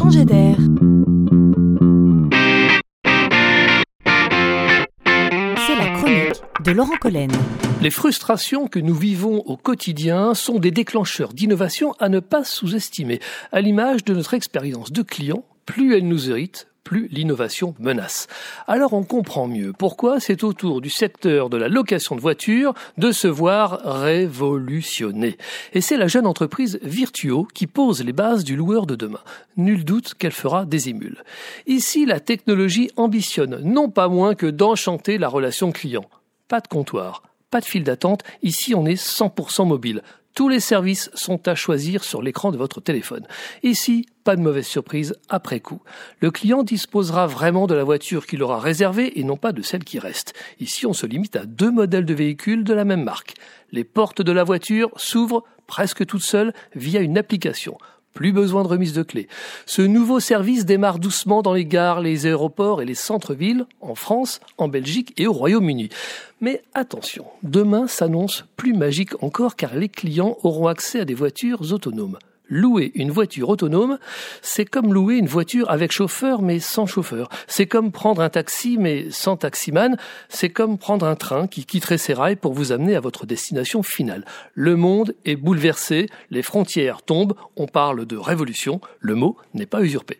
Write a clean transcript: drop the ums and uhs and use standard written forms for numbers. changer d'air. C'est la chronique de Laurent Collen. Les frustrations que nous vivons au quotidien sont des déclencheurs d'innovation à ne pas sous-estimer. À l'image de notre expérience de client, plus elle nous irrite, plus l'innovation menace. Alors on comprend mieux pourquoi c'est au tour du secteur de la location de voitures de se voir révolutionner. Et c'est la jeune entreprise Virtuo qui pose les bases du loueur de demain. Nul doute qu'elle fera des émules. Ici, la technologie ambitionne non pas moins que d'enchanter la relation client. Pas de comptoir, pas de file d'attente, ici on est 100% mobile. Tous les services sont à choisir sur l'écran de votre téléphone. Ici, pas de mauvaise surprise après coup. Le client disposera vraiment de la voiture qu'il aura réservée et non pas de celle qui reste. Ici, on se limite à 2 modèles de véhicules de la même marque. Les portes de la voiture s'ouvrent presque toutes seules via une application. Plus besoin de remise de clé. Ce nouveau service démarre doucement dans les gares, les aéroports et les centres-villes, en France, en Belgique et au Royaume-Uni. Mais attention, demain s'annonce plus magique encore car les clients auront accès à des voitures autonomes. Louer une voiture autonome, c'est comme louer une voiture avec chauffeur mais sans chauffeur. C'est comme prendre un taxi mais sans taximan. C'est comme prendre un train qui quitterait ses rails pour vous amener à votre destination finale. Le monde est bouleversé, les frontières tombent, on parle de révolution, le mot n'est pas usurpé.